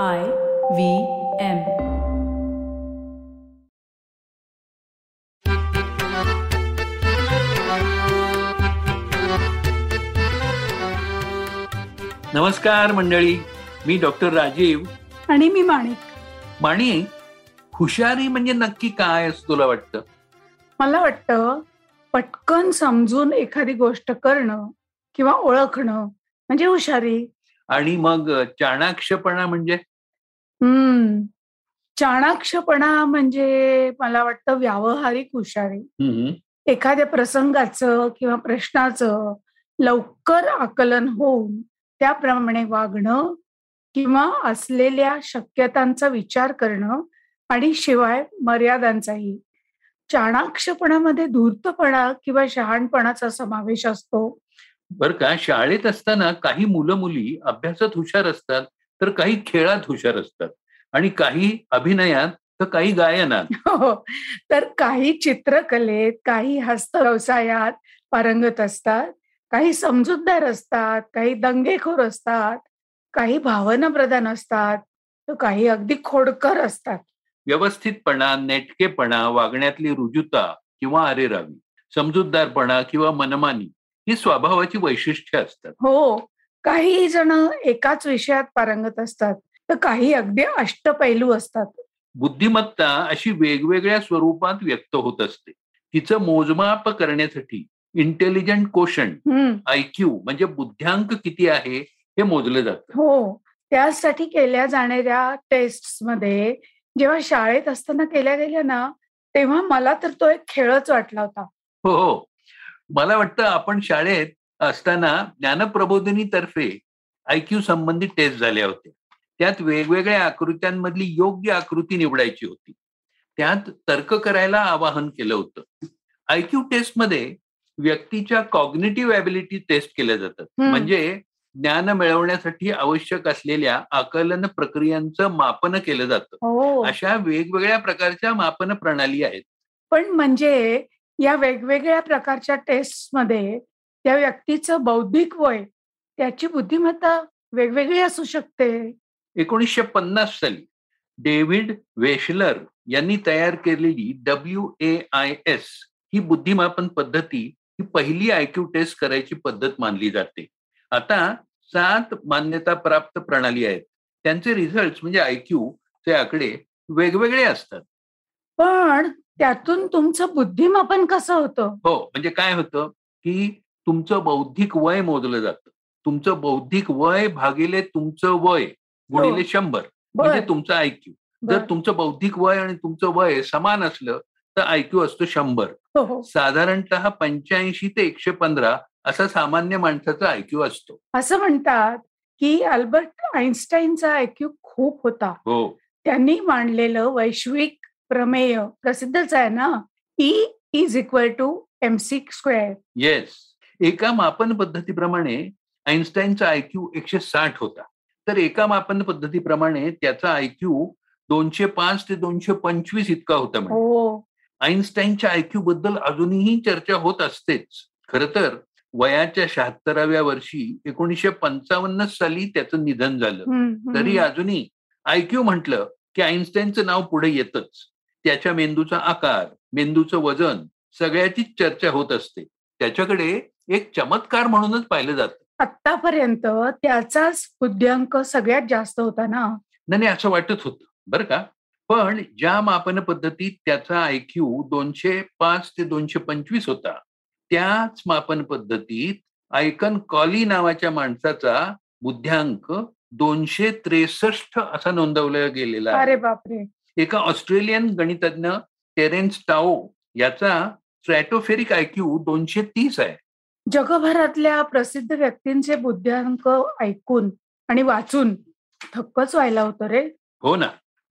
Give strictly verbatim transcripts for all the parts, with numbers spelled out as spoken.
I V M. नमस्कार मंडळी, मी doctor Rajiv आणि मी माणिक माणिक हुशारी म्हणजे नक्की काय असं तुला वाटतं? मला वाटतं पटकन समजून एखादी गोष्ट करणं किंवा ओळखणं म्हणजे हुशारी. आणि मग चाणाक्षपणा म्हणजे हम्म चाणाक्षपणा म्हणजे मला वाटतं व्यावहारिक हुशारी. एखाद्या प्रसंगाचं किंवा प्रश्नाचं लवकर आकलन होऊन त्याप्रमाणे वागणं किंवा असलेल्या शक्यतांचा विचार करणं आणि शिवाय मर्यादांचाही. चाणाक्षपणामध्ये धूर्तपणा किंवा शहाणपणाचा समावेश असतो बर का. शाळेत असताना काही मुलं मुली अभ्यासात हुशार असतात, तर काही खेळात हुशार असतात, आणि काही अभिनयात तर काही गायनात, हो, तर काही चित्रकलेत, काही हस्त व्यवसायात पारंगत असतात, काही समजूतदार असतात, काही दंगेखोर असतात, काही भावनाप्रधान असतात, तर काही अगदी खोडकर असतात. व्यवस्थितपणा, नेटकेपणा, वागण्यातली रुजुता किंवा अरेरावी, समजूतदारपणा किंवा मनमानी ही स्वभावाची वैशिष्ट्ये असतात. हो, काही जण एकाच विषयात पारंगत असतात, तर काही अगदी अष्टपैलू असतात. बुद्धिमत्ता अशी वेगवेगळ्या स्वरूपात व्यक्त होत असते. तिचं मोजमाप करण्यासाठी इंटेलिजंट कोशंट आयक्यू म्हणजे बुद्ध्यांक किती आहे हे मोजलं जातं. हो, त्यासाठी केल्या जाणाऱ्या टेस्ट मध्ये जेव्हा शाळेत असताना केल्या गेल्या ना, तेव्हा मला तर तो एक खेळच वाटला होता. हो हो, मला वाटतं आपण शाळेत असताना ज्ञानप्रबोधिनी तर्फे आयक्यू संबंधित टेस्ट झाल्या होत्या. त्यात वेगवेगळ्या आकृत्यांमधली योग्य आकृती निवडायची होती. त्यात तर्क करायला आवाहन केलं होतं. आयक्यू टेस्ट मध्ये व्यक्तीच्या कॉग्निटिव्ह ॲबिलिटी टेस्ट केल्या जातात, म्हणजे ज्ञान मिळवण्यासाठी आवश्यक असलेल्या आकलन प्रक्रियांचं मापन केलं जातं. अशा वेगवेगळ्या प्रकारच्या मापन प्रणाली आहेत. पण म्हणजे या वेगवेगळ्या प्रकारच्या टेस्टमध्ये त्या व्यक्तीचं बौद्धिक वय, त्याची बुद्धिमत्ता वेगवेगळी असू शकते. एकोणीसशे पन्नास साली डेव्हिड वेशलर यांनी तयार केलेली डब्ल्यू ए आय एस ही बुद्धिमापन पद्धती ही पहिली आयक्यू टेस्ट करायची पद्धत मानली जाते. आता सात मान्यताप्राप्त प्रणाली आहेत. त्यांचे रिझल्ट म्हणजे आयक्यूचे आकडे वेगवेगळे असतात. पण त्यातून तुमचं बुद्धिमापन कसं होतं? हो, म्हणजे काय होतं की तुमचं बौद्धिक वय मोजलं जातं. तुमचं बौद्धिक वय भागिले तुमचं वय गुणिले शंभर म्हणजे तुमचं आयक्यू. जर तुमचं बौद्धिक वय आणि तुमचं वय समान असलं तर आयक्यू असतो शंभर. साधारणतः पंच्याऐंशी ते एकशे पंधरा असा सामान्य माणसाचा आयक्यू असतो. असं म्हणतात की अल्बर्ट आईन्स्टाईनचा आयक्यू खूप होता. हो, त्यांनी मांडलेलं वैश्विक प्रमेय प्रसिद्धच आहे ना, E is equal to M C square. Yes, एका मापन पद्धतीप्रमाणे आईन्स्टाईनचा आयक्यू एकशे साठ होता, तर एका मापन पद्धतीप्रमाणे त्याचा आयक्यू दोनशे पाच ते दोनशे पंचवीस इतका होता. म्हणजे आईन्स्टाईनच्या आयक्यू बद्दल अजूनही चर्चा होत असतेच. खर तर वयाच्या शहात्तराव्या वर्षी एकोणीसशे पंचावन्न साली त्याचं निधन झालं. तरी अजूनही आयक्यू म्हटलं की आईन्स्टाईनचं नाव पुढे येतच. त्याच्या मेंदूचा आकार, मेंदूचं वजन सगळ्याचीच चर्चा होत असते. त्याच्याकडे एक चमत्कार म्हणूनच पाहिलं जातं. आतापर्यंत त्याचाच बुद्ध्यांक सगळ्यात जास्त होता ना. नाही, असं वाटत होतं बरं का. पण ज्या मापन पद्धतीत त्याचा आयक्यू दोनशे पाच ते दोनशे पंचवीस होता, त्याच मापन पद्धतीत आयकन कॉली नावाच्या माणसाचा बुद्ध्यांक दोनशे त्रेसष्ट असा नोंदवला गेलेला. अरे बापरे. एका ऑस्ट्रेलियन गणितज्ञ टेरेंस टाओ याचा स्ट्रॅटोफेरिक आयक्यू दोनशे तीस आहे. जगभरातल्या प्रसिद्ध व्यक्तींचे बुद्ध्यांक ऐकून आणि वाचून थक्कच व्हायला होतं रे. हो ना,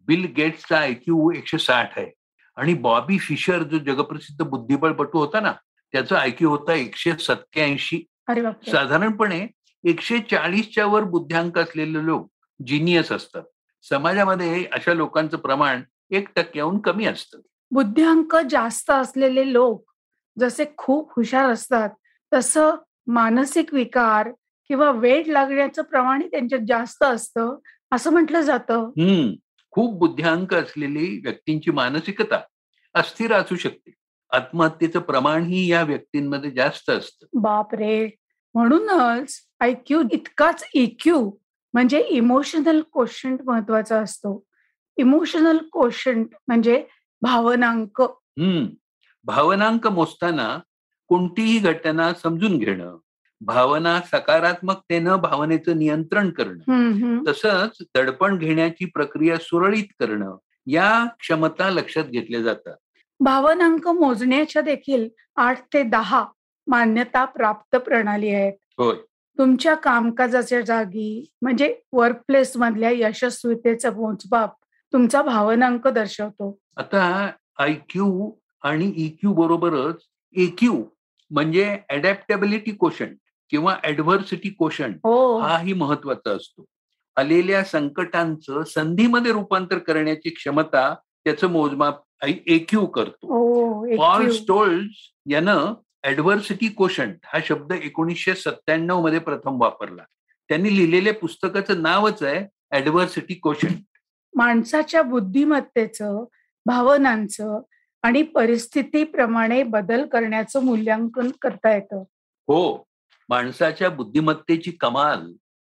बिल गेट्सचा आयक्यू एकशे साठ आहे, आणि बॉबी फिशर जो जगप्रसिद्ध बुद्धिबळपटू होता ना, त्याचा आयक्यू होता एकशे सत्याऐंशी. साधारणपणे एकशे चाळीसच्या वर बुद्ध्यांक असलेले लोक जिनियस असतात. समाजामध्ये अशा लोकांचं प्रमाण एक टक्क्याहून कमी असतं. बुद्ध्यांक जास्त असलेले लोक जसे खूप हुशार असतात, तसं मानसिक विकार किंवा वेड लागण्याचं प्रमाणही त्यांच्यात जास्त असतं, असं म्हटलं जातं. हम्म खूप बुद्ध्यांक असलेली व्यक्तींची मानसिकता अस्थिर असू शकते. आत्महत्येचं प्रमाण ही या व्यक्तींमध्ये जास्त असतं. बापरे. म्हणूनच आयक्यू इतकाच इक्यू म्हणजे इमोशनल कोशंट महत्वाचा असतो. इमोशनल कोशंट म्हणजे भावनांक. हम्म भावनांक मोजताना कोणतीही घटना समजून घेणं, भावना सकारात्मकतेनं भावनेचं नियंत्रण करणं, तसंच दडपण घेण्याची प्रक्रिया सुरळीत करणं, या क्षमता लक्षात घेतल्या जातात. भावनांक मोजण्याच्या देखील आठ ते दहा मान्यता प्राप्त प्रणाली आहेत. होय. तुमच्या कामकाजाच्या जागी म्हणजे वर्कप्लेस मधल्या यशस्वीतेचं मोजमाप तुमचा भावनांक दर्शवतो. आता आय क्यू आणि इक्यू बरोबरच एक्यू म्हणजे अडॅप्टेबिलिटी कोशंट किंवा ऍडव्हर्सिटी कोशंट हाही महत्वाचा असतो. आलेल्या संकटांचं संधीमध्ये रूपांतर करण्याची क्षमता त्याचं मोजमाप एक्यू करतो. ऑल स्टोल्ड यानं ऍडव्हर्सिटी कोशंट हा शब्द एकोणीसशे सत्त्याण्णव मध्ये प्रथम वापरला. त्यांनी लिहिलेल्या पुस्तकाचं नावच आहे ऍडव्हर्सिटी कोशंट. माणसाच्या बुद्धिमत्तेचं, भावनांचं आणि परिस्थितीप्रमाणे बदल करण्याचं मूल्यांकन करता येतं. हो. माणसाच्या बुद्धिमत्तेची कमाल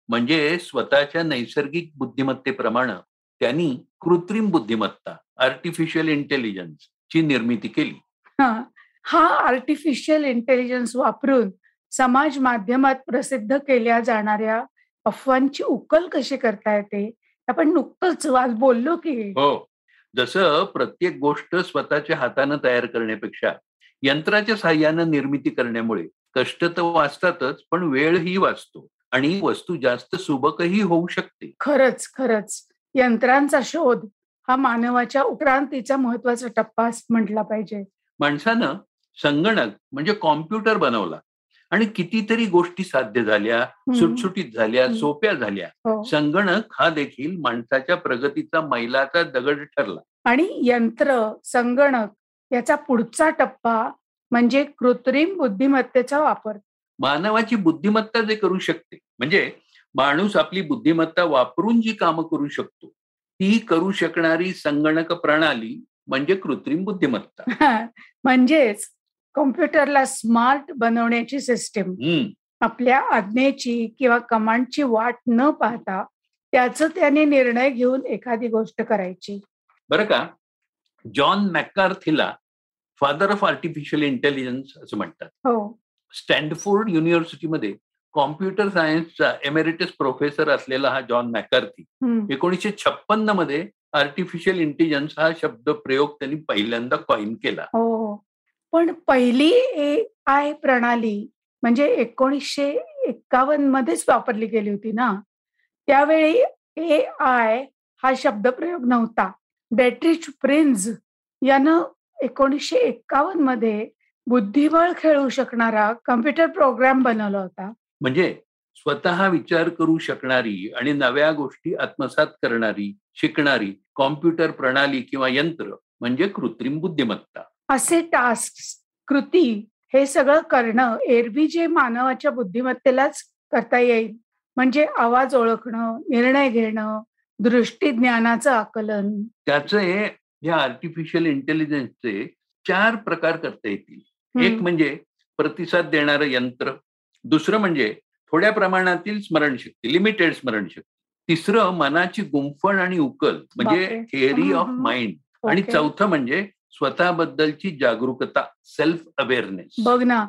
म्हणजे स्वतःच्या नैसर्गिक बुद्धिमत्तेप्रमाणे त्यांनी कृत्रिम बुद्धिमत्ता आर्टिफिशियल इंटेलिजन्स ची निर्मिती केली. हा, हा आर्टिफिशियल इंटेलिजन्स वापरून समाज माध्यमात प्रसिद्ध केल्या जाणाऱ्या अफवांची उकल कशी करता येते आपण नुकतंच आज बोललो की. हो. जसं प्रत्येक गोष्ट स्वतःच्या हातानं तयार करण्यापेक्षा यंत्राच्या साह्यानं निर्मिती करण्यामुळे कष्ट तर वाचतातच, पण वेळही वाचतो आणि वस्तू जास्त सुबकही होऊ शकते. खरंच खरंच यंत्रांचा शोध हा मानवाच्या उत्क्रांतीचा महत्वाचा टप्पा म्हटला पाहिजे. माणसानं संगणक म्हणजे कॉम्प्युटर बनवला आणि कितीतरी गोष्टी साध्य झाल्या, सुटसुटीत झाल्या, सोप्या झाल्या. संगणक हा देखील माणसाच्या प्रगतीचा मैलाचा दगड ठरला. आणि यंत्र संगणक याचा पुढचा टप्पा म्हणजे कृत्रिम बुद्धिमत्तेचा वापर. मानवाची बुद्धिमत्ता जे करू शकते म्हणजे माणूस आपली बुद्धिमत्ता वापरून जी कामं करू शकतो ती करू शकणारी संगणक प्रणाली म्हणजे कृत्रिम बुद्धिमत्ता. म्हणजेच कॉम्प्युटरला स्मार्ट बनवण्याची सिस्टीम आपल्या आज्ञेची किंवा कमांडची वाट न पाहता त्याचं त्याने निर्णय घेऊन एखादी गोष्ट करायची. बरं का. जॉन मॅकार्थीला फादर ऑफ आर्टिफिशियल इंटेलिजन्स असं म्हणतात. हो. स्टॅन्डफोर्ड युनिव्हर्सिटीमध्ये कॉम्प्युटर सायन्सचा एमेरिटस प्रोफेसर असलेला हा जॉन मॅकार्थी एकोणीसशे छप्पन्न मध्ये आर्टिफिशियल इंटेलिजन्स हा शब्द प्रयोग त्यांनी पहिल्यांदा कॉइन केला. पण पहिली ए आय प्रणाली म्हणजे एकोणीसशे एक्कावन्न मध्येच वापरली गेली होती ना. त्यावेळी ए आय हा शब्द प्रयोग नव्हता. डिट्रिच प्रिन्स यानं एकोणीसशे एक्कावन्न मध्ये बुद्धिबळ खेळू शकणारा कॉम्प्युटर प्रोग्राम बनवला होता. म्हणजे स्वतः विचार करू शकणारी आणि नव्या गोष्टी आत्मसात करणारी शिकणारी कॉम्प्युटर प्रणाली किंवा यंत्र म्हणजे कृत्रिम बुद्धिमत्ता. असे टास्क कृती हे सगळं करणं एरवी जे मानवाच्या बुद्धिमत्तेलाच करता येईल म्हणजे आवाज ओळखणं, निर्णय घेणं, दृष्टीज्ञानाचं आकलन, त्याचे या आर्टिफिशियल इंटेलिजन्सचे चार प्रकार करता येतील. एक म्हणजे प्रतिसाद देणारं यंत्र, दुसरं म्हणजे थोड्या प्रमाणातील स्मरणशक्ती लिमिटेड स्मरणशक्ती, तिसरं मनाची गुंफण आणि उकल म्हणजे थिअरी ऑफ माइंड, आणि चौथं म्हणजे स्वतःबद्दलची जागरूकता सेल्फ अवेअरनेस. बघ ना,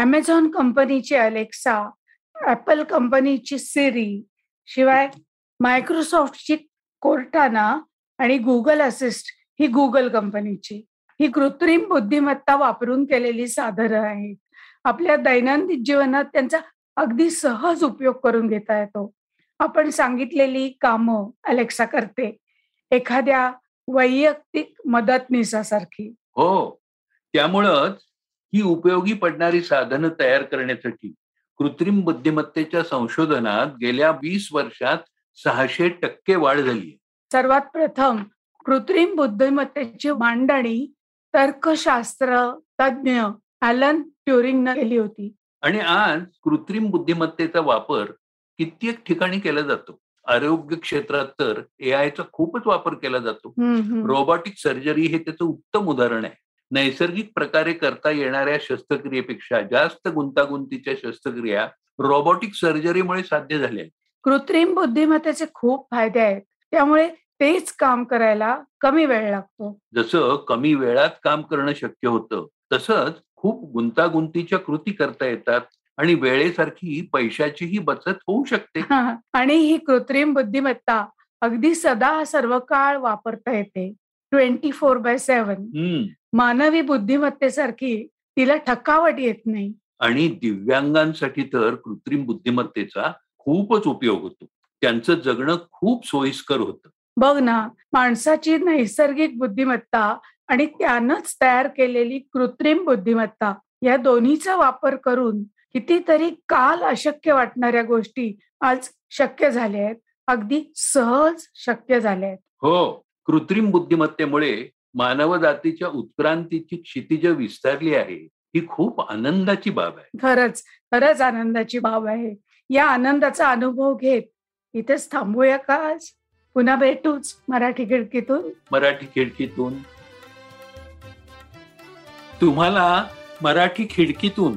अमेझॉन कंपनीची अलेक्सा, ऍपल कंपनीची सिरी, शिवाय मायक्रोसॉफ्टची कोर्टाना आणि गुगल असिस्ट ही गुगल कंपनीची ही कृत्रिम बुद्धिमत्ता वापरून केलेली साधनं आहेत. आपल्या दैनंदिन जीवनात त्यांचा अगदी सहज उपयोग करून घेता येतो. आपण सांगितलेली कामं अलेक्सा करते, एखाद्या वैयक्तिक मदतनीसासारखी. हो. त्यामुळंच ही उपयोगी पडणारी साधनं तयार करण्यासाठी कृत्रिम बुद्धिमत्तेच्या संशोधनात गेल्या वीस वर्षात सहाशे टक्के वाढ झाली. सर्वात प्रथम कृत्रिम बुद्धिमत्तेची मांडणी तर्कशास्त्र तज्ज्ञ अलन ट्युरिंग न केली होती. आणि आज कृत्रिम बुद्धिमत्तेचा वापर कित्येक ठिकाणी केला जातो. आरोग्य क्षेत्रात तर एआयचा खूपच वापर केला जातो. रोबोटिक सर्जरी हे त्याचं उत्तम उदाहरण आहे. नैसर्गिक प्रकारे करता येणाऱ्या शस्त्रक्रियेपेक्षा जास्त गुंतागुंतीच्या शस्त्रक्रिया रोबोटिक सर्जरीमुळे साध्य झाल्या. कृत्रिम बुद्धिमत्तेचे खूप फायदे आहेत, त्यामुळे तेच काम करायला कमी वेळ लागतो. जसं कमी वेळात काम करणं शक्य होतं, तसंच खूप गुंतागुंतीच्या कृती करता येतात आणि वेळेसारखी पैशाचीही बचत होऊ शकते. आणि ही कृत्रिम बुद्धिमत्ता अगदी सदा सर्व काळ वापरता येते, ट्वेंटी फोर बाय सेव्हन. मानवी बुद्धिमत्तेसारखी तिला थकावट येत नाही. आणि दिव्यांगांसाठी तर कृत्रिम बुद्धिमत्तेचा खूपच उपयोग होतो. त्यांचं जगणं खूप सोयीस्कर होतं. बघ ना, माणसाची नैसर्गिक बुद्धिमत्ता आणि त्यानंच तयार केलेली कृत्रिम बुद्धिमत्ता या दोन्हीचा वापर करून कितीतरी काल अशक्य वाटणाऱ्या गोष्टी आज शक्य झाल्या आहेत, अगदी सहज शक्य झाल्या आहेत. हो, कृत्रिम बुद्धिमत्तेमुळे मानवजातीच्या उत्क्रांतीची क्षितिज विस्तारली आहे. ही खूप आनंदाची बाब आहे. खरंच खरंच आनंदाची बाब आहे. या आनंदाचा अनुभव घेत इथेच थांबूया का आज? पुन्हा भेटूच मराठी खिडकीतून. मराठी खिडकीतून तुम्हाला मराठी खिडकीतून